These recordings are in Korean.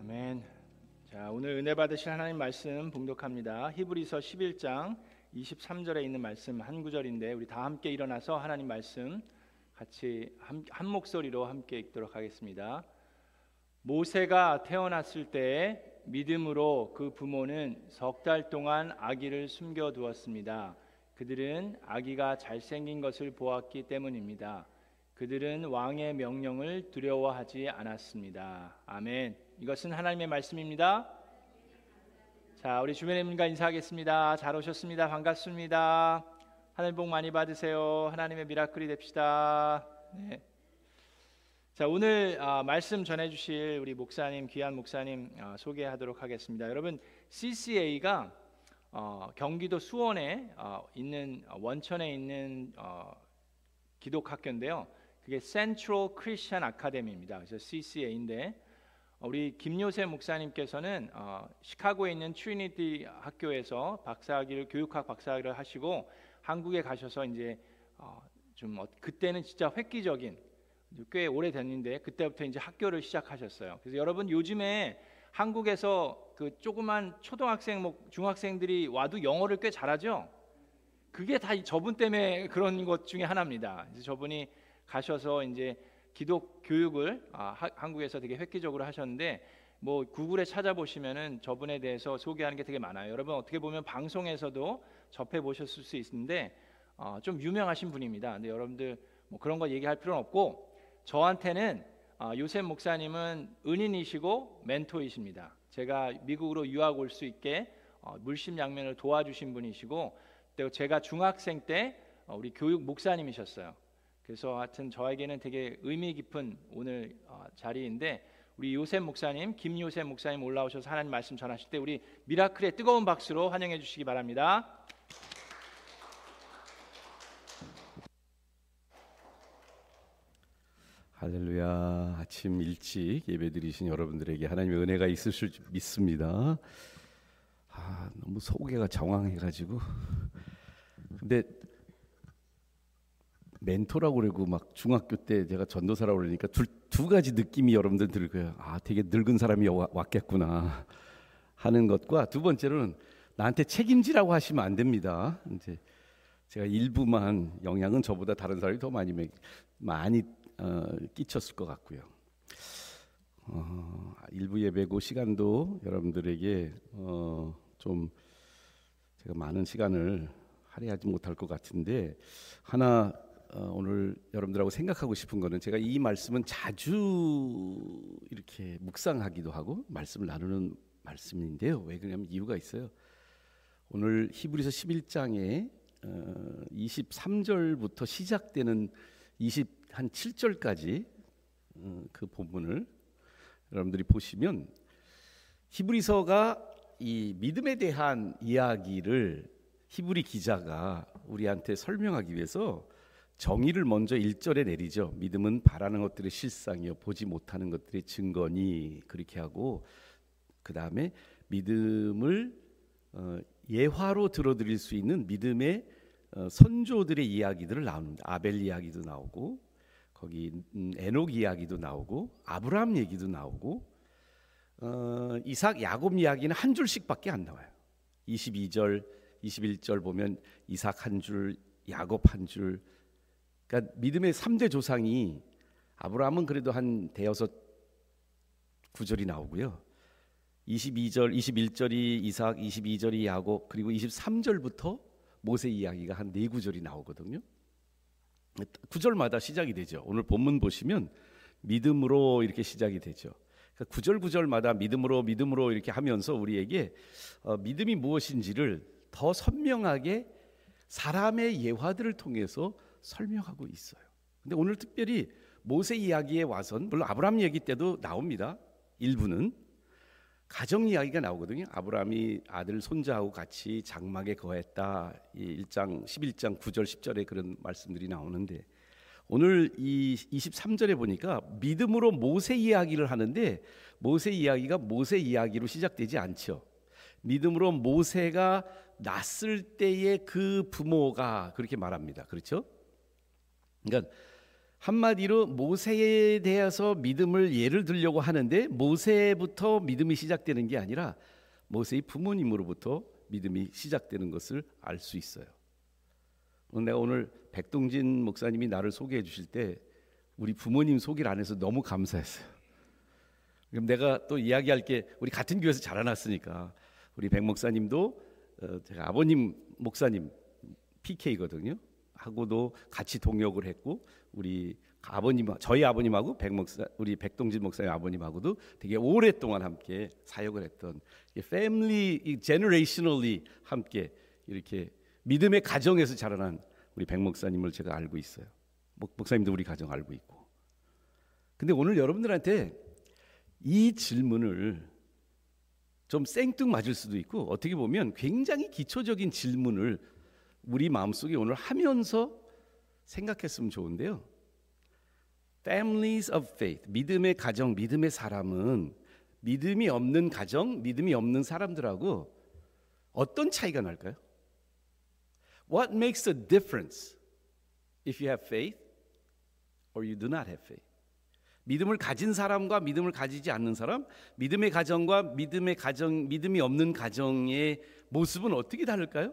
아멘. 자, 오늘 은혜 받으실 하나님 말씀 봉독합니다. 히브리서 11장 23절에 있는 말씀 한 구절인데 우리 다 함께 일어나서 하나님 말씀 같이 한 목소리로 함께 읽도록 하겠습니다. 모세가 태어났을 때 믿음으로 그 부모는 3달 동안 아기를 숨겨두었습니다. 그들은 아기가 잘생긴 것을 보았기 때문입니다. 그들은 왕의 명령을 두려워하지 않았습니다. 아멘. 이것은 하나님의 말씀입니다. 자, 우리 주변의 분과 인사하겠습니다. 잘 오셨습니다. 반갑습니다. 하늘 복 많이 받으세요. 하나님의 미라클이 됩시다. 네. 자, 오늘 말씀 전해주실 우리 목사님, 귀한 목사님 소개하도록 하겠습니다. 여러분, CCA가 경기도 수원에 있는 원천에 있는 기독학교인데요. 그게 Central Christian Academy입니다. 그래서 CCA인데 우리 김요셉 목사님께서는 시카고에 있는 트리니티 학교에서 박사학위를 교육학 박사학위를 하시고 한국에 가셔서 이제 그때는 진짜 획기적인 꽤 오래됐는데 그때부터 이제 학교를 시작하셨어요. 그래서 여러분 요즘에 한국에서 그 조그만 초등학생, 중학생들이 와도 영어를 꽤 잘하죠. 그게 다 저분 때문에 그런 것 중에 하나입니다. 이제 저분이 가셔서 이제 기독 교육을 한국에서 되게 획기적으로 하셨는데 뭐 구글에 찾아보시면은 저분에 대해서 소개하는 게 되게 많아요. 여러분 어떻게 보면 방송에서도 접해 보셨을 수 있는데 좀 유명하신 분입니다. 근데 여러분들 뭐 그런 거 얘기할 필요는 없고 저한테는 요셉 목사님은 은인이시고 멘토이십니다. 제가 미국으로 유학 올 수 있게 물심양면을 도와주신 분이시고 또 제가 중학생 때 우리 교육 목사님이셨어요. 그래서 하여튼 저에게는 되게 의미 깊은 오늘 자리인데 우리 요셉 목사님, 김요셉 목사님 올라오셔서 하나님 말씀 전하실 때 우리 미라클의 뜨거운 박수로 환영해 주시기 바랍니다. 할렐루야. 아침 일찍 예배드리신 여러분들에게 하나님의 은혜가 있을 줄 믿습니다. 너무 소개가 정황해가지고 근데 멘토라고 그러고 막 중학교 때 제가 전도사라고 그러니까 두 가지 느낌이 여러분들 들을 거예요. 되게 늙은 사람이 왔겠구나 하는 것과 두 번째로는 나한테 책임지라고 하시면 안 됩니다. 이제 제가 일부만 영향은 저보다 다른 사람이 더 많이 끼쳤을 것 같고요. 일부 예배고 시간도 여러분들에게 좀 제가 많은 시간을 할애하지 못할 것 같은데 하나 오늘 여러분들하고 생각하고 싶은 거는 제가 이 말씀은 자주 이렇게 묵상하기도 하고 말씀을 나누는 말씀인데요. 왜 그러냐면 이유가 있어요. 오늘 히브리서 11장에 23절부터 시작되는 7절까지 그 본문을 여러분들이 보시면 히브리서가 이 믿음에 대한 이야기를 히브리 기자가 우리한테 설명하기 위해서 정의를 먼저 1절에 내리죠. 믿음은 바라는 것들의 실상이요 보지 못하는 것들의 증거니 그렇게 하고 그 다음에 믿음을 예화로 들어드릴 수 있는 믿음의 선조들의 이야기들을 나옵니다. 아벨 이야기도 나오고 거기 에녹 이야기도 나오고 아브라함 얘기도 나오고 이삭 야곱 이야기는 한 줄씩밖에 안 나와요. 22절 21절 보면 이삭 한 줄 야곱 한 줄 그러니까 믿음의 3대 조상이 아브라함은 그래도 한 대여섯 구절이 나오고요. 22절 21절이 이삭 22절이 야곱 그리고 23절부터 모세 이야기가 한 4구절이 나오거든요. 구절마다 시작이 되죠. 오늘 본문 보시면 믿음으로 이렇게 시작이 되죠. 그러니까 구절마다 믿음으로 이렇게 하면서 우리에게 믿음이 무엇인지를 더 선명하게 사람의 예화들을 통해서 설명하고 있어요. 근데 오늘 특별히 모세 이야기에 와선 물론 아브라함 얘기 때도 나옵니다. 일부는 가정 이야기가 나오거든요. 아브라함이 아들 손자하고 같이 장막에 거했다. 11장 9절 10절에 그런 말씀들이 나오는데 오늘 이 23절에 보니까 믿음으로 모세 이야기를 하는데 모세 이야기가 모세 이야기로 시작되지 않죠. 믿음으로 모세가 났을 때의 그 부모가 그렇게 말합니다. 그렇죠? 그러니까 한마디로 모세에 대해서 믿음을 예를 들려고 하는데 모세부터 믿음이 시작되는 게 아니라 모세의 부모님으로부터 믿음이 시작되는 것을 알 수 있어요. 내가 오늘 백동진 목사님이 나를 소개해 주실 때 우리 부모님 소개를 안 해서 너무 감사했어요. 그럼 내가 또 이야기할 게 우리 같은 교회에서 자라났으니까 우리 백 목사님도 제가 아버님 목사님 PK거든요. 하고도 같이 동역을 했고 우리 아버님, 저희 아버님하고 우리 백동진 목사님 아버님하고도 되게 오랫동안 함께 사역을 했던 패밀리, 제너레이셔널리 함께 이렇게 믿음의 가정에서 자라난 우리 백 목사님을 제가 알고 있어요. 목사님도 우리 가정 알고 있고. 근데 오늘 여러분들한테 이 질문을 좀 생뚱맞을 수도 있고 어떻게 보면 굉장히 기초적인 질문을 우리 마음속에 오늘 하면서 생각했으면 좋은데요. Families of faith, 믿음의 가정, 믿음의 사람은 믿음이 없는 가정, 믿음이 없는 사람들하고 어떤 차이가 날까요? What makes a difference if you have faith or you do not have faith? 믿음을 가진 사람과 믿음을 가지지 않는 사람, 믿음의 가정과 믿음이 없는 가정의 모습은 어떻게 다를까요?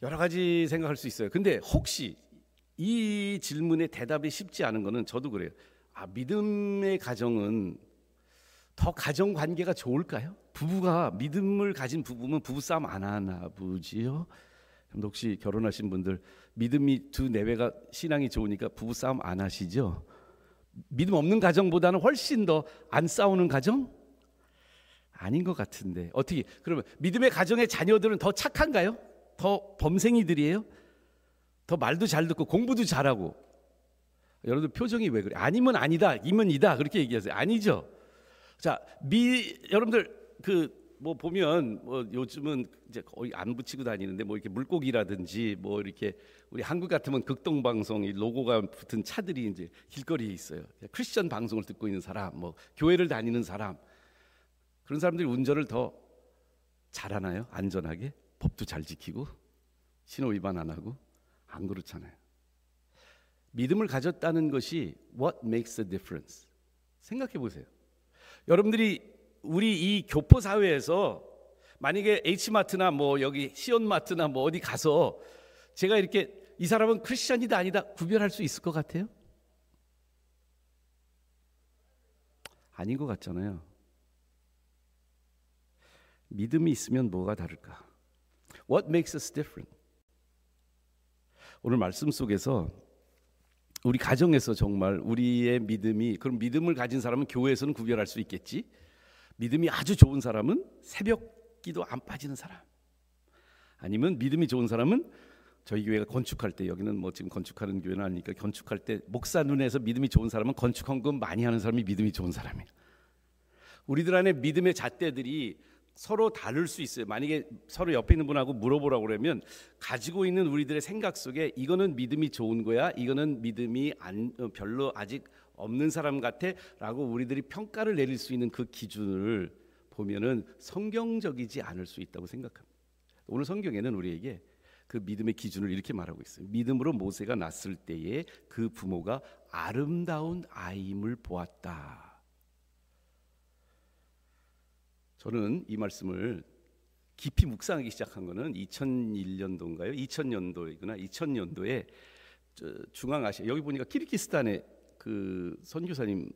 여러 가지 생각할 수 있어요. 근데 혹시 이 질문에 대답이 쉽지 않은 거는 저도 그래요. 믿음의 가정은 더 가정 관계가 좋을까요? 부부가 믿음을 가진 부부면 부부싸움 안 하나 보지요? 혹시 결혼하신 분들 믿음이 두 내외가 신앙이 좋으니까 부부싸움 안 하시죠? 믿음 없는 가정보다는 훨씬 더 안 싸우는 가정? 아닌 것 같은데 어떻게 그러면 믿음의 가정의 자녀들은 더 착한가요? 더 범생이들이에요? 더 말도 잘 듣고 공부도 잘하고. 여러분들 표정이 왜 그래? 아니면 아니다, 이면 이다 그렇게 얘기하세요. 아니죠. 자, 여러분들 뭐 보면 뭐 요즘은 이제 거의 안 붙이고 다니는데 뭐 이렇게 물고기라든지 뭐 이렇게 우리 한국 같으면 극동 방송 이 로고가 붙은 차들이 이제 길거리에 있어요. 크리스천 방송을 듣고 있는 사람, 뭐 교회를 다니는 사람, 그런 사람들이 운전을 더 잘하나요? 안전하게? 법도 잘 지키고 신호 위반 안 하고? 안 그렇잖아요. 믿음을 가졌다는 것이 what makes a difference. 생각해 보세요. 여러분들이 우리 이 교포 사회에서 만약에 H마트나 뭐 여기 시온마트나 뭐 어디 가서 제가 이렇게 이 사람은 크리스천이다 아니다 구별할 수 있을 것 같아요? 아닌 것 같잖아요. 믿음이 있으면 뭐가 다를까? What makes us different? 오늘 말씀 속에서 우리 가정에서 정말 우리의 믿음이, 그럼 믿음을 가진 사람은 교회에서는 구별할 수 있겠지. 믿음이 아주 좋은 사람은 새벽 기도 안 빠지는 사람, 아니면 믿음이 좋은 사람은 저희 교회가 건축할 때, 여기는 뭐 지금 건축하는 교회는 아니니까 건축할 때 목사 눈에서 믿음이 좋은 사람은 건축 헌금 많이 하는 사람이 믿음이 좋은 사람이에요. 우리들 안에 믿음의 잣대들이 서로 다를 수 있어요. 만약에 서로 옆에 있는 분하고 물어보라고 그러면 가지고 있는 우리들의 생각 속에 이거는 믿음이 좋은 거야, 이거는 믿음이 별로 아직 없는 사람 같아 라고 우리들이 평가를 내릴 수 있는 그 기준을 보면은 성경적이지 않을 수 있다고 생각합니다. 오늘 성경에는 우리에게 그 믿음의 기준을 이렇게 말하고 있어요. 믿음으로 모세가 낳았을 때에 그 부모가 아름다운 아임을 보았다. 저는 이 말씀을 깊이 묵상하기 시작한 거는 2000년도에 중앙아시아, 여기 보니까 키르기스탄의 그 선교사님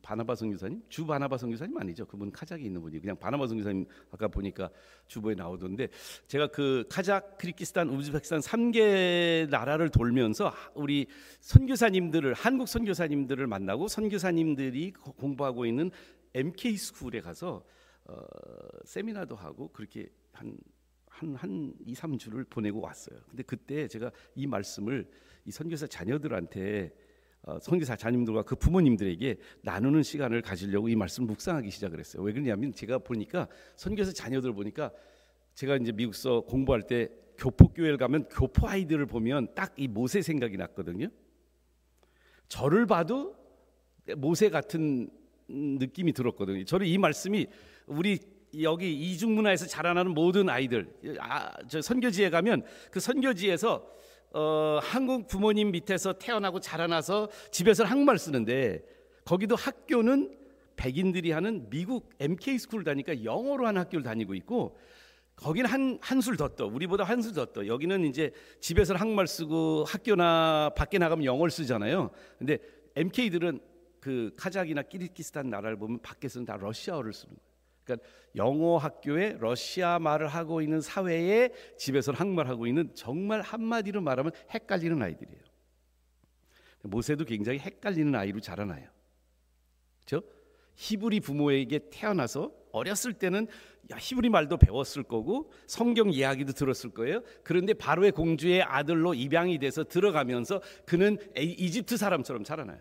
바나바 선교사님, 주 바나바 선교사님 아니죠, 그분 카자크에 있는 분이, 그냥 바나바 선교사님 아까 보니까 주보에 나오던데, 제가 그 카자크, 키르기스탄, 우즈베키스탄 3개 나라를 돌면서 우리 선교사님들을, 한국 선교사님들을 만나고 선교사님들이 공부하고 있는 MK 스쿨에 가서 세미나도 하고 그렇게 한 2, 3주를 보내고 왔어요. 근데 그때 제가 이 말씀을 이 선교사 자녀들한테, 선교사 자녀님들과 그 부모님들에게 나누는 시간을 가지려고 이 말씀 묵상하기 시작을 했어요. 왜 그러냐면 제가 보니까 선교사 자녀들을 보니까, 제가 이제 미국서 공부할 때 교포교회를 가면 교포 아이들을 보면 딱 이 모세 생각이 났거든요. 저를 봐도 모세 같은 느낌이 들었거든요. 저는 이 말씀이 우리 여기 이중 문화에서 자라나는 모든 아이들, 저 선교지에 가면 그 선교지에서 한국 부모님 밑에서 태어나고 자라나서 집에서 한국말 쓰는데 거기도 학교는 백인들이 하는 미국 MK 스쿨 다니까 영어로 하는 학교를 다니고 있고, 거기는 한술 더 떠. 우리보다 한술 더 떠. 여기는 이제 집에서 한국말 쓰고 학교나 밖에 나가면 영어를 쓰잖아요. 근데 MK들은 그 카자흐이나 키르기스탄 나라를 보면 밖에서는 다 러시아어를 쓰는 거예요. 그러니까 영어 학교에 러시아 말을 하고 있는 사회에 집에서 한국말 하고 있는, 정말 한마디로 말하면 헷갈리는 아이들이에요. 모세도 굉장히 헷갈리는 아이로 자라나요. 그렇죠? 히브리 부모에게 태어나서 어렸을 때는 히브리 말도 배웠을 거고 성경 이야기도 들었을 거예요. 그런데 바로의 공주의 아들로 입양이 돼서 들어가면서 그는 이집트 사람처럼 자라나요.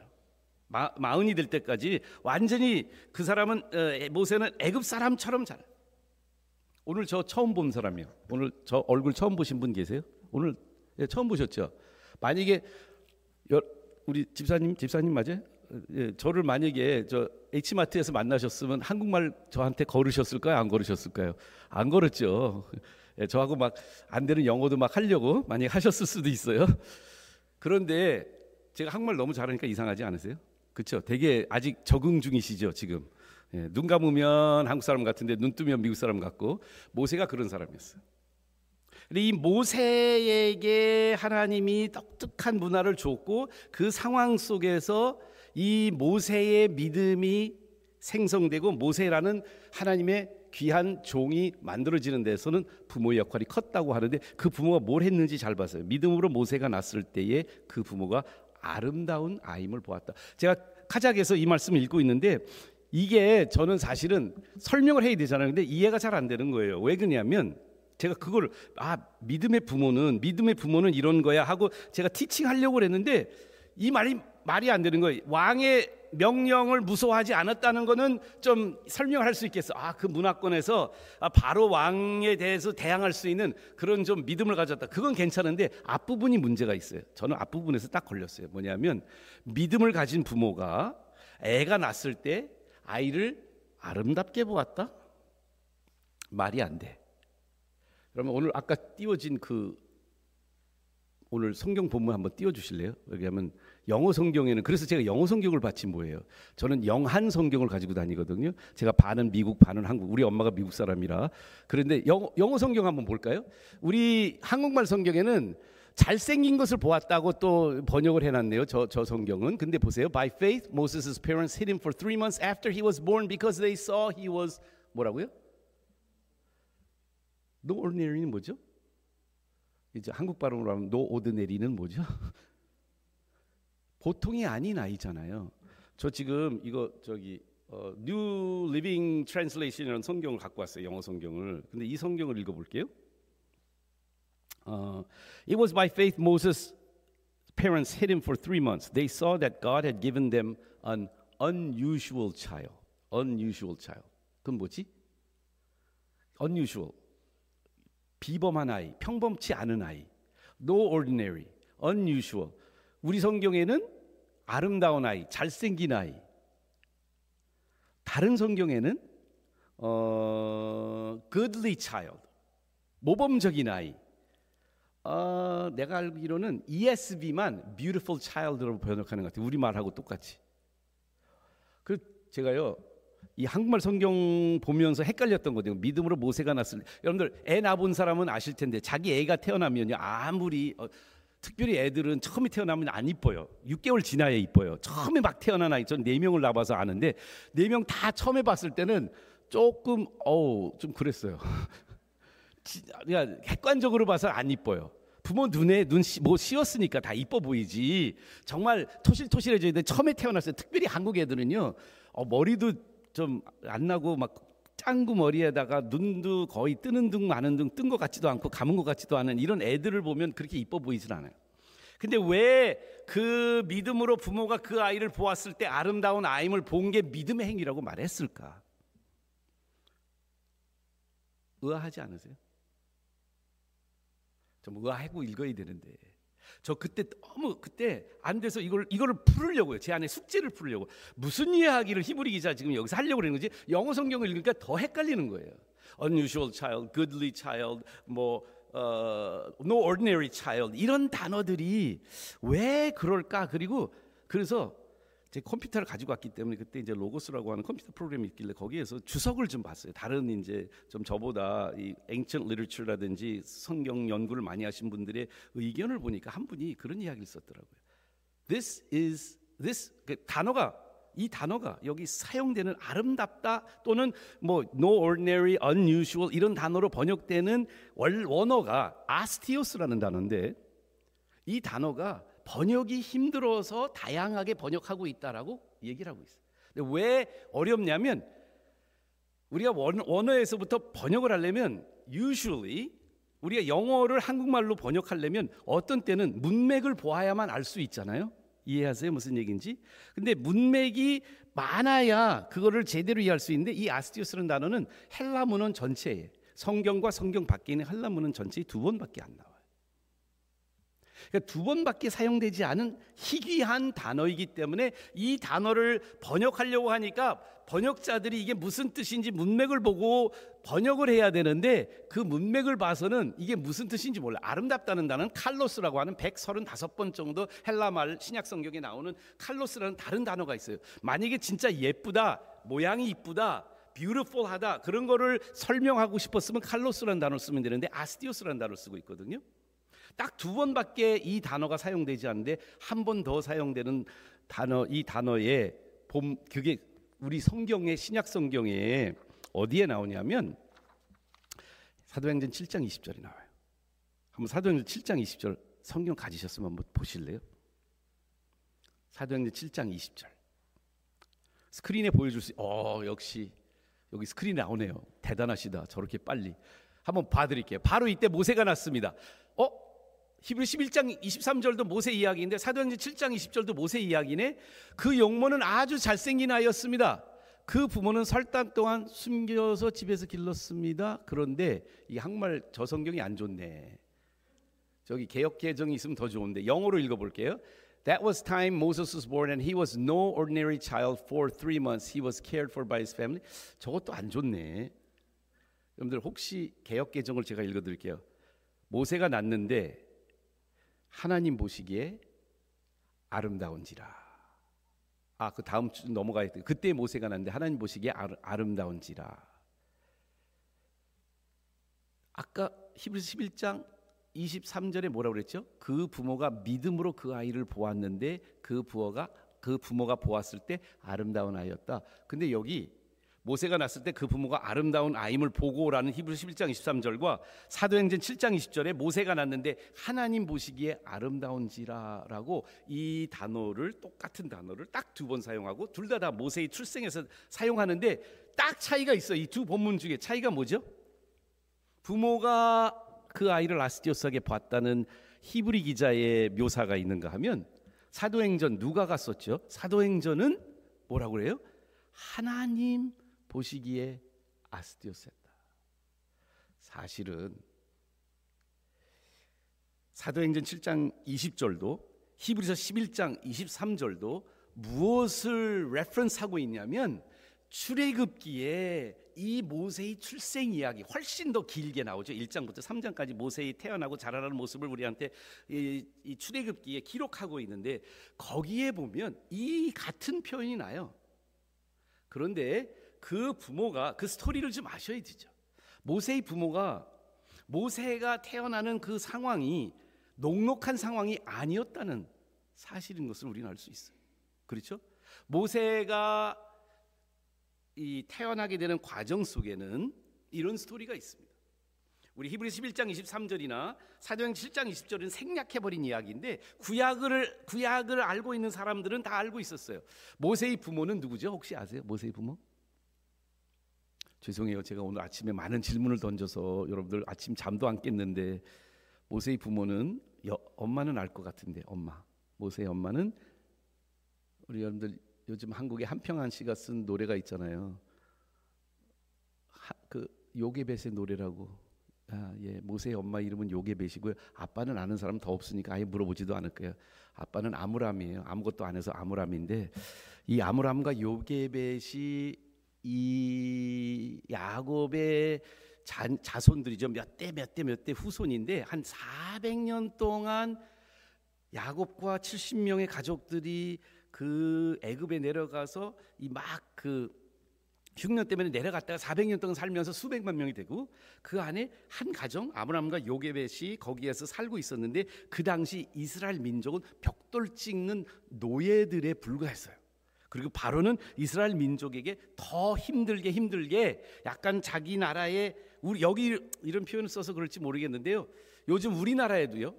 마흔이 될 때까지 완전히 그 사람은, 모세는 애굽 사람처럼 자라요. 오늘 저 처음 본 사람이요. 오늘 저 얼굴 처음 보신 분 계세요? 오늘 처음 보셨죠? 만약에 우리 집사님 맞아요? 저를 만약에 저 H마트에서 만나셨으면 한국말 저한테 걸으셨을까요? 안 걸으셨을까요? 안 걸었죠. 저하고 막 안 되는 영어도 막 하려고 만약에 하셨을 수도 있어요. 그런데 제가 한국말 너무 잘하니까 이상하지 않으세요? 그렇죠? 되게 아직 적응 중이시죠 지금. 눈 감으면 한국 사람 같은데 눈 뜨면 미국 사람 같고, 모세가 그런 사람이었어요. 근데 이 모세에게 하나님이 독특한 문화를 줬고 그 상황 속에서 이 모세의 믿음이 생성되고 모세라는 하나님의 귀한 종이 만들어지는 데서는 부모의 역할이 컸다고 하는데, 그 부모가 뭘 했는지 잘 봤어요. 믿음으로 모세가 났을 때에 그 부모가 아름다운 아임을 보았다. 제가 카자흐에서 이 말씀을 읽고 있는데, 이게 저는 사실은 설명을 해야 되잖아요. 근데 이해가 잘 안 되는 거예요. 왜 그러냐면 제가 그걸 믿음의 부모는 이런 거야 하고 제가 티칭하려고 했는데 이 말이 안 되는 거예요. 왕의 명령을 무서워하지 않았다는 거는 좀 설명할 수 있겠어. 그 문화권에서 바로 왕에 대해서 대항할 수 있는 그런 좀 믿음을 가졌다. 그건 괜찮은데 앞부분이 문제가 있어요. 저는 앞부분에서 딱 걸렸어요. 뭐냐면 믿음을 가진 부모가 애가 났을 때 아이를 아름답게 보았다? 말이 안 돼. 그러면 오늘 아까 띄워진 그 오늘 성경 본문 한번 띄워주실래요? 왜냐하면 영어 성경에는, 그래서 제가 영어 성경을 받친 뭐예요? 저는 영한 성경을 가지고 다니거든요. 제가 반은 미국 반은 한국, 우리 엄마가 미국 사람이라. 그런데 영어 성경 한번 볼까요? 우리 한국말 성경에는 잘생긴 것을 보았다고 또 번역을 해놨네요. 저 성경은. 근데 보세요. By faith, Moses' parents hid him for 3 months after he was born because they saw he was, 뭐라고요? No ordinary는 뭐죠? 이제 한국 발음으로 하면 no ordinary는 뭐죠? 보통이 아닌 아이잖아요. 저 지금 이거 New Living Translation이라는 성경을 갖고 왔어요. 영어 성경을. 근데 이 성경을 읽어볼게요. It was by faith Moses' parents hid him for 3 months. They saw that God had given them an unusual child. Unusual child. 그건 뭐지? Unusual. 비범한 아이, 평범치 않은 아이. No ordinary, unusual. 우리 성경에는 아름다운 아이, 잘생긴 아이. 다른 성경에는 goodly child, 모범적인 아이. 내가 알기로는 ESV만 beautiful child로 번역하는 것 같아요. 우리말하고 똑같이. 그 제가요. 이 한국말 성경 보면서 헷갈렸던 거거든요. 믿음으로 모세가 났을 때. 여러분들 애 낳아본 사람은 아실 텐데 자기 애가 태어나면요. 아무리 특별히 애들은 처음에 태어나면 안 이뻐요. 6개월 지나야 이뻐요. 처음에 막 태어난 아이, 전 4명을 낳아봐서 아는데 4명 다 처음에 봤을 때는 조금 좀 그랬어요. 그러니까 객관적으로 봐서 안 이뻐요. 부모 눈에 눈뭐 씌웠으니까 다 이뻐 보이지. 정말 토실토실해져 있는데 처음에 태어났어요. 특별히 한국 애들은요. 머리도 좀 안 나고 막 짱구 머리에다가 눈도 거의 뜨는 둥 마는 둥 뜬 것 같지도 않고 감은 것 같지도 않은 이런 애들을 보면 그렇게 이뻐 보이질 않아요. 근데 왜 그 믿음으로 부모가 그 아이를 보았을 때 아름다운 아임을 본 게 믿음의 행위라고 말했을까? 의아하지 않으세요? 좀 의아하고 읽어야 되는데. 저 그때 너무 안 돼서 이거를 풀으려고요. 제 안에 숙제를 풀으려고. 무슨 이야기를 히브리 기자 지금 여기서 하려고 그러는 거지? 영어 성경을 읽으니까 더 헷갈리는 거예요. Unusual child, goodly child, 뭐 no ordinary child 이런 단어들이 왜 그럴까? 그리고 그래서 제 컴퓨터를 가지고 왔기 때문에 그때 이제 로고스라고 하는 컴퓨터 프로그램이 있길래 거기에서 주석을 좀 봤어요. 다른 이제 좀 저보다 이 ancient literature라든지 성경 연구를 많이 하신 분들의 의견을 보니까 한 분이 그런 이야기를 썼더라고요. This 그 단어가 이 단어가 여기 사용되는 아름답다 또는 뭐 no ordinary, unusual 이런 단어로 번역되는 원어가 아스티오스라는 단어인데 이 단어가 번역이 힘들어서 다양하게 번역하고 있다라고 얘기를 하고 있어요. 근데 왜 어렵냐면 우리가 원어에서부터 번역을 하려면 usually 우리가 영어를 한국말로 번역하려면 어떤 때는 문맥을 보아야만 알 수 있잖아요. 이해하세요? 무슨 얘기인지? 근데 문맥이 많아야 그거를 제대로 이해할 수 있는데 이 아스티오스라는 단어는 헬라 문헌 전체에 성경과 성경 밖에 있는 헬라 문헌 전체에 2번밖에 안 나와요. 그러니까 2번밖에 사용되지 않은 희귀한 단어이기 때문에 이 단어를 번역하려고 하니까 번역자들이 이게 무슨 뜻인지 문맥을 보고 번역을 해야 되는데 그 문맥을 봐서는 이게 무슨 뜻인지 몰라. 아름답다는 단어는 칼로스라고 하는 135번 정도 헬라말 신약성경에 나오는 칼로스라는 다른 단어가 있어요. 만약에 진짜 예쁘다, 모양이 이쁘다, 뷰티풀하다 그런 거를 설명하고 싶었으면 칼로스라는 단어를 쓰면 되는데 아스티오스라는 단어를 쓰고 있거든요. 딱 2번밖에 이 단어가 사용되지 않는데 한 번 더 사용되는 단어 이 단어의 본 그게 우리 성경의 신약 성경에 어디에 나오냐면 사도행전 7장 20절이 나와요. 한번 사도행전 7장 20절 성경 가지셨으면 한번 보실래요? 사도행전 7장 20절 스크린에 보여줄 수 역시 여기 스크린에 나오네요. 대단하시다. 저렇게 빨리 한번 봐드릴게요. 바로 이때 모세가 났습니다. 히브리 11장 23절도 모세 이야기인데 사도행전 7장 20절도 모세 이야기네. 그 용모는 아주 잘생긴 아이였습니다. 그 부모는 설단 동안 숨겨서 집에서 길렀습니다. 그런데 이 한국말 저 성경이 안 좋네. 저기 개역 개정이 있으면 더 좋은데 영어로 읽어볼게요. That was time Moses was born and he was no ordinary child for 3 months. He was cared for by his family. 저것도 안 좋네. 여러분들 혹시 개역 개정을 제가 읽어드릴게요. 모세가 났는데 하나님 보시기에 아름다운지라. 그 다음 주 넘어가야 돼. 그때 모세가 났는데 하나님 보시기에 아름다운지라. 아까 히브리서 11장 23절에 뭐라고 그랬죠? 그 부모가 믿음으로 그 아이를 보았는데 그 부모가 보았을 때 아름다운 아이였다. 근데 여기 모세가 났을 때 그 부모가 아름다운 아임을 보고라는 히브리서 11장 23절과 사도행전 7장 20절에 모세가 났는데 하나님 보시기에 아름다운지라라고 이 단어를 똑같은 단어를 딱 2번 사용하고 둘 다 모세의 출생에서 사용하는데 딱 차이가 있어. 이 두 본문 중에 차이가 뭐죠? 부모가 그 아이를 아스티오스하게 봤다는 히브리 기자의 묘사가 있는가 하면 사도행전 누가가 썼죠? 사도행전은 뭐라고 그래요? 하나님 보시기에 아스티오스였다. 사실은 사도행전 7장 20절도 히브리서 11장 23절도 무엇을 레퍼런스하고 있냐면 출애굽기에 이 모세의 출생 이야기 훨씬 더 길게 나오죠. 1장부터 3장까지 모세의 태어나고 자라나는 모습을 우리한테 이 출애굽기에 기록하고 있는데 거기에 보면 이 같은 표현이 나요. 그런데 그 부모가 그 스토리를 좀 아셔야 되죠. 모세의 부모가 모세가 태어나는 그 상황이 녹록한 상황이 아니었다는 사실인 것을 우리는 알 수 있어요. 그렇죠? 모세가 이 태어나게 되는 과정 속에는 이런 스토리가 있습니다. 우리 히브리서 11장 23절이나 사도행전 7장 20절은 생략해버린 이야기인데 구약을 알고 있는 사람들은 다 알고 있었어요. 모세의 부모는 누구죠? 혹시 아세요? 모세의 부모? 죄송해요. 제가 오늘 아침에 많은 질문을 던져서 여러분들 아침 잠도 안 깼는데 모세의 부모는 엄마는 알 것 같은데 모세의 엄마는 우리 여러분들 요즘 한국의 한평한 씨가 쓴 노래가 있잖아요. 그 요괴벳의 노래라고. 모세의 엄마 이름은 요게벳이고요. 아빠는 아는 사람 더 없으니까 아예 물어보지도 않을 거예요. 아빠는 아므람이에요. 아무것도 안 해서 아므람인데 이 아므람과 요게벳이 이 야곱의 자손들이죠. 몇 대 후손인데 한 400년 동안 야곱과 70명의 가족들이 그 애굽에 내려가서 이 막 그 흉년 때문에 내려갔다가 400년 동안 살면서 수백만 명이 되고, 그 안에 한 가정 아브람과 요게벳이 거기에서 살고 있었는데, 그 당시 이스라엘 민족은 벽돌 찍는 노예들에 불과했어요. 그리고 바로는 이스라엘 민족에게 더 힘들게 약간 자기 나라에, 우리 여기 이런 표현을 써서 그럴지 모르겠는데요, 요즘 우리나라에도요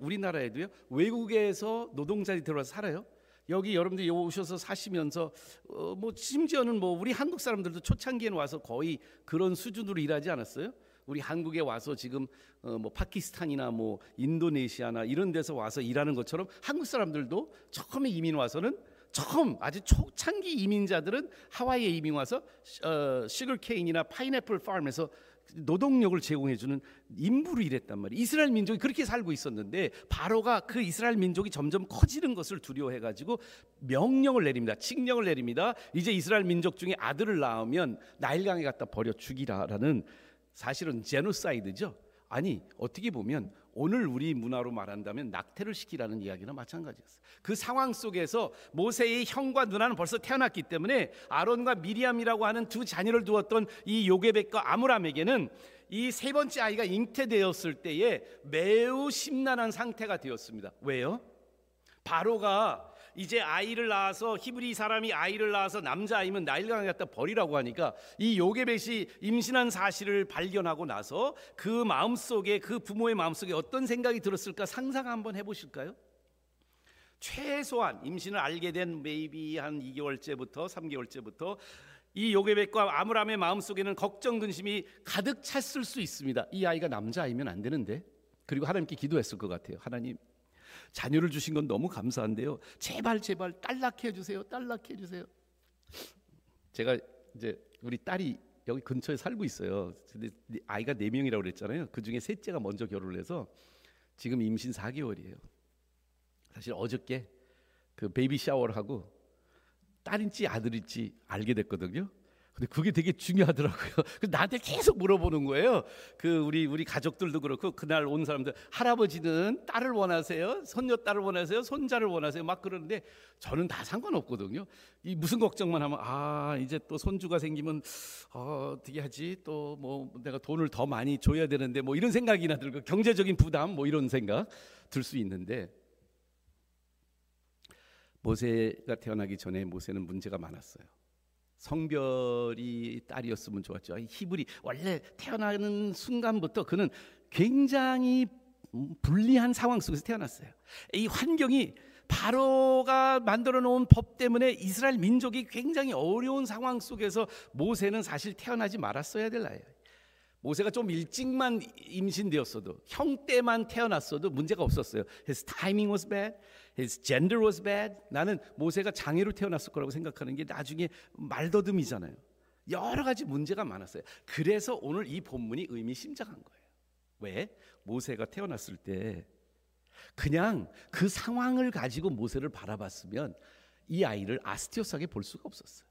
외국에서 노동자들이 들어와서 살아요. 여기 여러분들이 오셔서 사시면서 뭐 심지어는 뭐 우리 한국 사람들도 초창기에는 와서 거의 그런 수준으로 일하지 않았어요? 우리 한국에 와서 지금 뭐 파키스탄이나 뭐 인도네시아나 이런 데서 와서 일하는 것처럼, 한국 사람들도 처음에 이민 와서는 아주 초창기 이민자들은 하와이에 이민 와서 슈거케인이나 파인애플 팜에서 노동력을 제공해주는 인부로 일했단 말이에요. 이스라엘 민족이 그렇게 살고 있었는데, 바로가 그 이스라엘 민족이 점점 커지는 것을 두려워해가지고 명령을 내립니다. 칙령을 내립니다. 이제 이스라엘 민족 중에 아들을 낳으면 나일강에 갖다 버려 죽이라라는, 사실은 제노사이드죠. 아니, 어떻게 보면 오늘 우리 문화로 말한다면 낙태를 시키라는 이야기나 마찬가지였어요. 그 상황 속에서 모세의 형과 누나는 벌써 태어났기 때문에 아론과 미리암이라고 하는 두 자녀를 두었던 이 요게벳과 아므람에게는 이 세 번째 아이가 잉태되었을 때에 매우 심란한 상태가 되었습니다. 왜요? 바로가 이제 아이를 낳아서, 히브리 사람이 아이를 낳아서 남자아이면 나일강에 갖다 버리라고 하니까, 이 요게벳이 임신한 사실을 발견하고 나서 그 마음속에, 그 부모의 마음속에 어떤 생각이 들었을까 상상 한번 해보실까요? 최소한 임신을 알게 된 메이비 한 2개월째부터 3개월째부터 이 요게벳과 아므람의 마음속에는 걱정, 근심이 가득 찼을 수 있습니다. 이 아이가 남자아이면 안 되는데. 그리고 하나님께 기도했을 것 같아요. 하나님, 자녀를 주신 건 너무 감사한데요, 제발 딸락해 주세요. 제가 이제 우리 딸이 여기 근처에 살고 있어요. 근데 아이가 4명이라고 그랬잖아요. 그 중에 셋째가 먼저 결혼을 해서 지금 임신 4개월이에요. 사실 어저께 그 베이비 샤워를 하고 딸인지 아들인지 알게 됐거든요. 근데 그게 되게 중요하더라고요. 그래서 나한테 계속 물어보는 거예요. 그 우리 가족들도 그렇고, 그날 온 사람들, 할아버지는 딸을 원하세요? 손녀 딸을 원하세요? 손자를 원하세요? 막 그러는데 저는 다 상관없거든요. 이 무슨 걱정만 하면, 아, 이제 또 손주가 생기면 어떻게 하지? 또 뭐 내가 돈을 더 많이 줘야 되는데 뭐 이런 생각이나 들고, 경제적인 부담 뭐 이런 생각 들 수 있는데, 모세가 태어나기 전에 모세는 문제가 많았어요. 성별이 딸이었으면 좋았죠. 히브리, 원래 태어나는 순간부터 그는 굉장히 불리한 상황 속에서 태어났어요. 이 환경이, 바로가 만들어 놓은 법 때문에 이스라엘 민족이 굉장히 어려운 상황 속에서 모세는 사실 태어나지 말았어야 될 나이예요. 모세가 좀 일찍만 임신되었어도, 형 때만 태어났어도 문제가 없었어요. His timing was bad. His gender was bad. 나는 모세가 장애로 태어났을 거라고 생각하는 게 나중에 말더듬이잖아요. 여러 가지 문제가 많았어요. 그래서 오늘 이 본문이 의미심장한 거예요. 왜? 모세가 태어났을 때 그냥 그 상황을 가지고 모세를 바라봤으면 이 아이를 아스티오스하게 볼 수가 없었어요.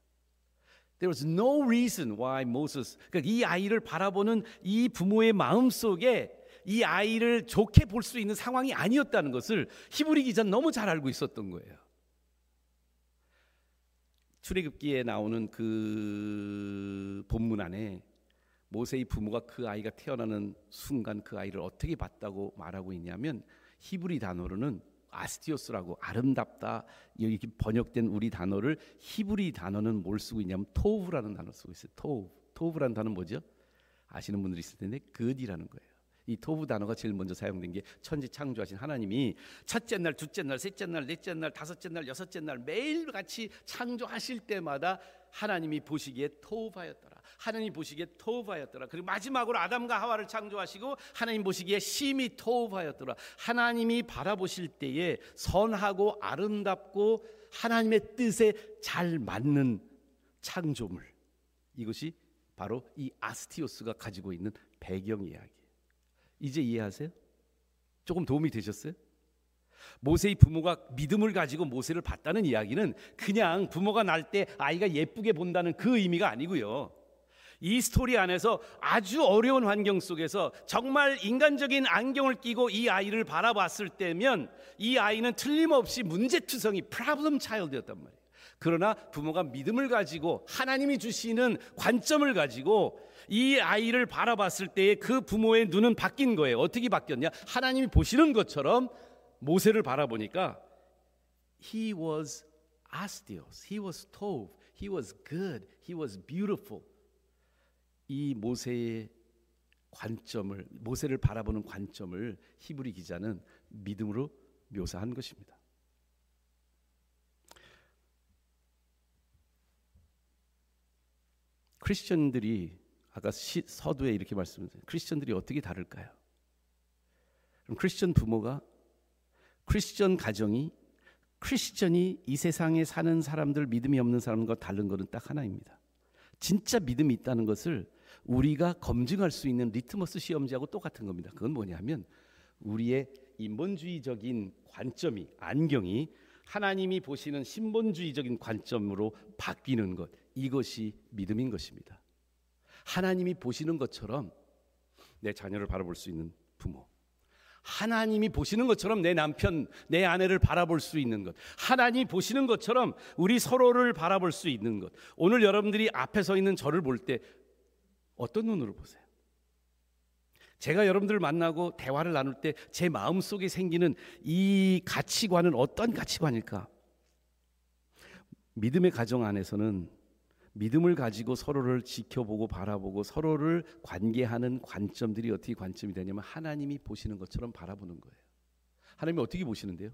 There was no reason why Moses, 그러니까 이 아이를 바라보는 이 부모의 마음 속에 이 아이를 좋게 볼 수 있는 상황이 아니었다는 것을 히브리 기자는 너무 잘 알고 있었던 거예요. 출애굽기에 나오는 그 본문 안에 모세의 부모가 그 아이가 태어나는 순간 그 아이를 어떻게 봤다고 말하고 있냐면, 히브리 단어로는 아스티오스라고, 아름답다 이렇게 번역된 우리 단어를, 히브리 단어는 뭘 쓰고 있냐면 토우라는 단어 쓰고 있어요. 토우라는 단어는 뭐죠? 아시는 분들이 있을 텐데, good이라는 거예요. 이 토브 단어가 제일 먼저 사용된 게, 천지 창조하신 하나님이 첫째 날, 둘째 날, 셋째 날, 넷째 날, 다섯째 날, 여섯째 날 매일같이 창조하실 때마다 하나님이 보시기에 토브하였더라. 하나님이 보시기에 토브하였더라. 그리고 마지막으로 아담과 하와를 창조하시고 하나님 보시기에 심히 토브하였더라. 하나님이 바라보실 때에 선하고 아름답고 하나님의 뜻에 잘 맞는 창조물, 이것이 바로 이 아스티오스가 가지고 있는 배경 이야기. 이제 이해하세요? 조금 도움이 되셨어요? 모세의 부모가 믿음을 가지고 모세를 봤다는 이야기는 그냥 부모가 낳을 때 아이가 예쁘게 본다는 그 의미가 아니고요, 이 스토리 안에서 아주 어려운 환경 속에서 정말 인간적인 안경을 끼고 이 아이를 바라봤을 때면 이 아이는 틀림없이 문제투성이 problem child였단 말이에요. 그러나 부모가 믿음을 가지고 하나님이 주시는 관점을 가지고 이 아이를 바라봤을 때에 그 부모의 눈은 바뀐 거예요. 어떻게 바뀌었냐? 하나님이 보시는 것처럼 모세를 바라보니까 He was astios, he was tov, he was good, he was beautiful. 이 모세의 관점을, 모세를 바라보는 관점을 히브리 기자는 믿음으로 묘사한 것입니다. 크리스천들이 아까 서두에 이렇게 말씀드렸어요. 크리스천들이 어떻게 다를까요? 그럼 크리스천 부모가, 크리스천 가정이, 크리스천이 이 세상에 사는 사람들, 믿음이 없는 사람과 다른 것은 딱 하나입니다. 진짜 믿음이 있다는 것을 우리가 검증할 수 있는 리트머스 시험지하고 똑같은 겁니다. 그건 뭐냐면 우리의 인본주의적인 관점이, 안경이 하나님이 보시는 신본주의적인 관점으로 바뀌는 것, 이것이 믿음인 것입니다. 하나님이 보시는 것처럼 내 자녀를 바라볼 수 있는 부모, 하나님이 보시는 것처럼 내 남편, 내 아내를 바라볼 수 있는 것, 하나님이 보시는 것처럼 우리 서로를 바라볼 수 있는 것. 오늘 여러분들이 앞에 서 있는 저를 볼 때 어떤 눈으로 보세요? 제가 여러분들을 만나고 대화를 나눌 때 제 마음속에 생기는 이 가치관은 어떤 가치관일까? 믿음의 가정 안에서는 믿음을 가지고 서로를 지켜보고 바라보고 서로를 관계하는 관점들이 어떻게 관점이 되냐면 하나님이 보시는 것처럼 바라보는 거예요. 하나님이 어떻게 보시는데요?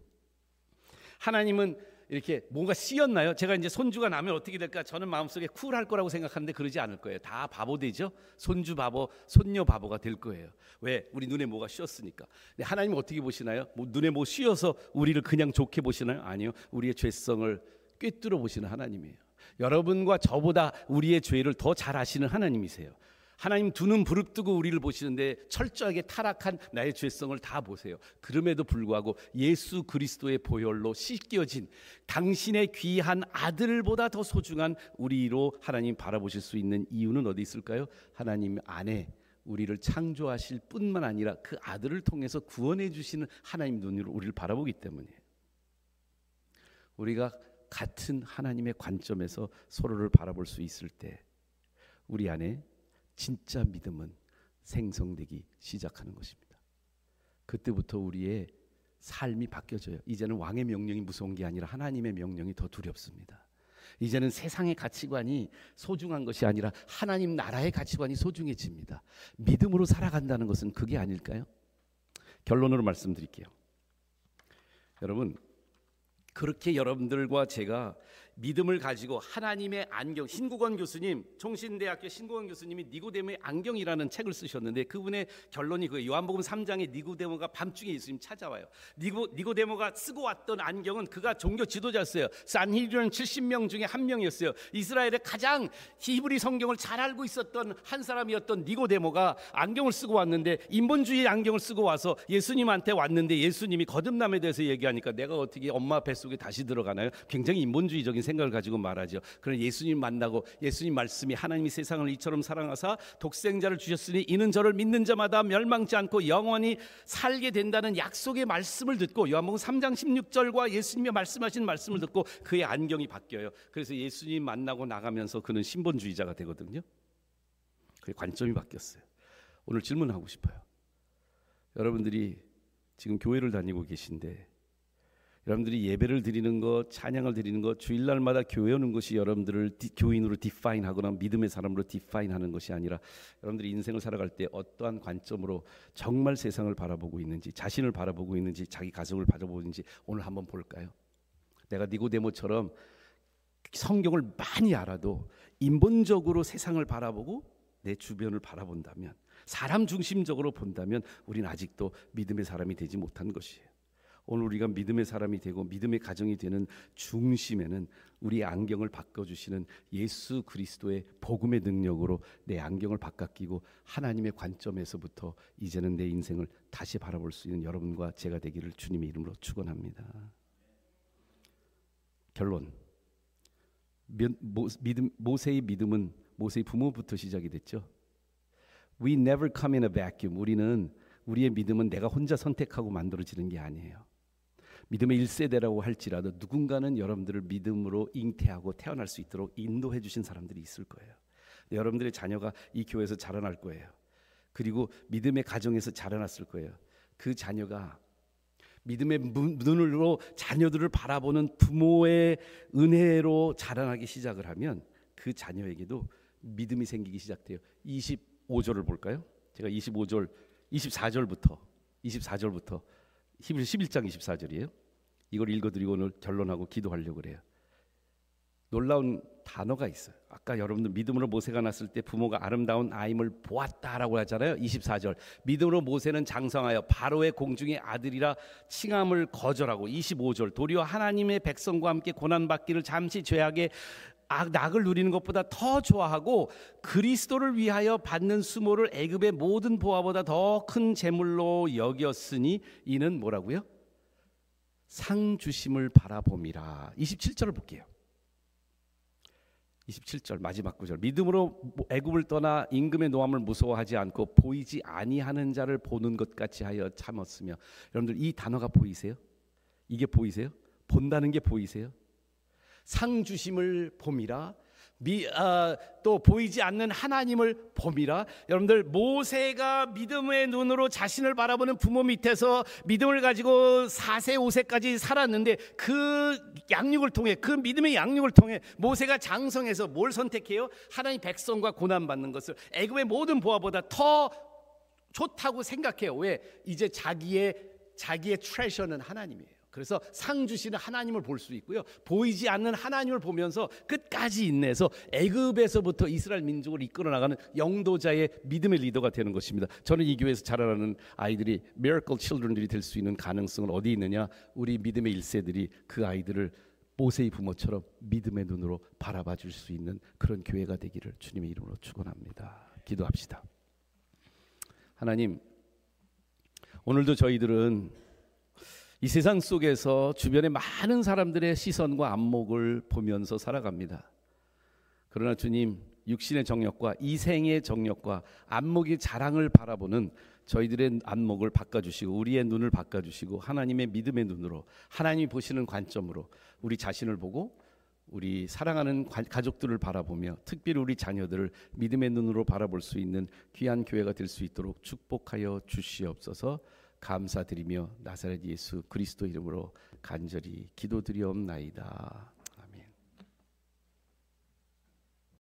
하나님은 이렇게 뭔가 씌었나요? 제가 이제 손주가 나면 어떻게 될까? 저는 마음속에 쿨할 거라고 생각하는데 그러지 않을 거예요. 다 바보 되죠? 손주 바보, 손녀 바보가 될 거예요. 왜? 우리 눈에 뭐가 씌었으니까. 근데 하나님은 어떻게 보시나요? 뭐 눈에 뭐 씌어서 우리를 그냥 좋게 보시나요? 아니요. 우리의 죄성을 꿰뚫어 보시는 하나님이에요. 여러분과 저보다 우리의 죄를 더 잘 아시는 하나님이세요. 하나님 두 눈 부릅뜨고 우리를 보시는데 철저하게 타락한 나의 죄성을 다 보세요. 그럼에도 불구하고 예수 그리스도의 보혈로 씻겨진 당신의 귀한 아들보다 더 소중한 우리로 하나님 바라보실 수 있는 이유는 어디 있을까요? 하나님 안에 우리를 창조하실 뿐만 아니라 그 아들을 통해서 구원해 주시는 하나님 눈으로 우리를 바라보기 때문이에요. 우리가 같은 하나님의 관점에서 서로를 바라볼 수 있을 때 우리 안에 진짜 믿음은 생성되기 시작하는 것입니다. 그때부터 우리의 삶이 바뀌어져요. 이제는 왕의 명령이 무서운 게 아니라 하나님의 명령이 더 두렵습니다. 이제는 세상의 가치관이 소중한 것이 아니라 하나님 나라의 가치관이 소중해집니다. 믿음으로 살아간다는 것은 그게 아닐까요? 결론으로 말씀드릴게요. 여러분, 그렇게 여러분들과 제가 믿음을 가지고 하나님의 안경, 신국원 교수님, 총신대학교 신국원 교수님이 니고데모의 안경이라는 책을 쓰셨는데 그분의 결론이 그거예요. 요한복음 3장에 니고데모가 밤중에 예수님 찾아와요. 니고데모가 쓰고 왔던 안경은 그가 종교 지도자였어요. 산헤드린 70명 중에 한 명이었어요. 이스라엘의 가장 히브리 성경을 잘 알고 있었던 한 사람이었던 니고데모가 안경을 쓰고 왔는데, 인본주의 안경을 쓰고 와서 예수님한테 왔는데 예수님이 거듭남에 대해서 얘기하니까 내가 어떻게 엄마 뱃속에 다시 들어가나요? 굉장히 인본주의적인 생각을 가지고 말하죠. 그러나 예수님 만나고 예수님 말씀이 하나님이 세상을 이처럼 사랑하사 독생자를 주셨으니 이는 저를 믿는 자마다 멸망치 않고 영원히 살게 된다는 약속의 말씀을 듣고, 요한복음 3장 16절과 예수님이 말씀하신 말씀을 듣고 그의 안경이 바뀌어요. 그래서 예수님 만나고 나가면서 그는 신본주의자가 되거든요. 그의 관점이 바뀌었어요. 오늘 질문하고 싶어요. 여러분들이 지금 교회를 다니고 계신데 여러분들이 예배를 드리는 것, 찬양을 드리는 것, 주일날마다 교회 오는 것이 여러분들을 교인으로 디파인하거나 믿음의 사람으로 디파인하는 것이 아니라 여러분들이 인생을 살아갈 때 어떠한 관점으로 정말 세상을 바라보고 있는지, 자신을 바라보고 있는지, 자기 가정을 바라보고 있는지 오늘 한번 볼까요? 내가 니고데모처럼 성경을 많이 알아도 인본적으로 세상을 바라보고 내 주변을 바라본다면, 사람 중심적으로 본다면 우리는 아직도 믿음의 사람이 되지 못한 것이에요. 오늘 우리가 믿음의 사람이 되고 믿음의 가정이 되는 중심에는 우리의 안경을 바꿔주시는 예수 그리스도의 복음의 능력으로 내 안경을 바꿔 끼고 하나님의 관점에서부터 이제는 내 인생을 다시 바라볼 수 있는 여러분과 제가 되기를 주님의 이름으로 축원합니다. 결론. 모세의 믿음은 모세의 부모부터 시작이 됐죠. We never come in a vacuum. 우리는 우리의 믿음은 내가 혼자 선택하고 만들어지는 게 아니에요. 믿음의 1세대라고 할지라도 누군가는 여러분들을 믿음으로 잉태하고 태어날 수 있도록 인도해 주신 사람들이 있을 거예요. 여러분들의 자녀가 이 교회에서 자라날 거예요. 그리고 믿음의 가정에서 자라났을 거예요. 그 자녀가 믿음의 눈으로 자녀들을 바라보는 부모의 은혜로 자라나기 시작을 하면 그 자녀에게도 믿음이 생기기 시작돼요. 25절을 볼까요? 제가 24절부터 히브리서 11장 24절이에요. 이걸 읽어드리고 오늘 결론하고 기도하려고 그래요. 놀라운 단어가 있어요. 아까 여러분들 믿음으로 모세가 났을 때 부모가 아름다운 아임을 보았다라고 하잖아요. 24절 믿음으로 모세는 장성하여 바로의 공중의 아들이라 칭함을 거절하고 25절 도리어 하나님의 백성과 함께 고난받기를 잠시 죄악의 낙을 누리는 것보다 더 좋아하고 그리스도를 위하여 받는 수모를 애굽의 모든 보화보다 더 큰 재물로 여겼으니 이는 뭐라고요? 상 주심을 바라봄이라. 27절을 볼게요. 27절 마지막 구절 믿음으로 애굽을 떠나 임금의 노함을 무서워하지 않고 보이지 아니하는 자를 보는 것 같이 하여 참았으며. 여러분들 이 단어가 보이세요? 이게 보이세요? 본다는 게 보이세요? 상 주심을 봄이라 또 보이지 않는 하나님을 봄이라. 여러분들 모세가 믿음의 눈으로 자신을 바라보는 부모 밑에서 믿음을 가지고 4세 5세까지 살았는데 그 양육을 통해 그 믿음의 양육을 통해 모세가 장성해서 뭘 선택해요? 하나님 백성과 고난받는 것을 애굽의 모든 보화보다 더 좋다고 생각해요. 왜? 이제 자기의 트레셔는 하나님이에요. 그래서 상 주시는 하나님을 볼 수 있고요. 보이지 않는 하나님을 보면서 끝까지 인내해서 애굽에서부터 이스라엘 민족을 이끌어나가는 영도자의 믿음의 리더가 되는 것입니다. 저는 이 교회에서 자라나는 아이들이 miracle children들이 될 수 있는 가능성은 어디 있느냐? 우리 믿음의 1세들이 그 아이들을 모세의 부모처럼 믿음의 눈으로 바라봐 줄 수 있는 그런 교회가 되기를 주님의 이름으로 축원합니다. 기도합시다. 하나님, 오늘도 저희들은 이 세상 속에서 주변의 많은 사람들의 시선과 안목을 보면서 살아갑니다. 그러나 주님, 육신의 정욕과 이생의 정욕과 안목의 자랑을 바라보는 저희들의 안목을 바꿔주시고 우리의 눈을 바꿔주시고 하나님의 믿음의 눈으로 하나님이 보시는 관점으로 우리 자신을 보고 우리 사랑하는 가족들을 바라보며 특별히 우리 자녀들을 믿음의 눈으로 바라볼 수 있는 귀한 교회가 될 수 있도록 축복하여 주시옵소서. 감사드리며 나사렛 예수 그리스도 이름으로 간절히 기도드리옵나이다.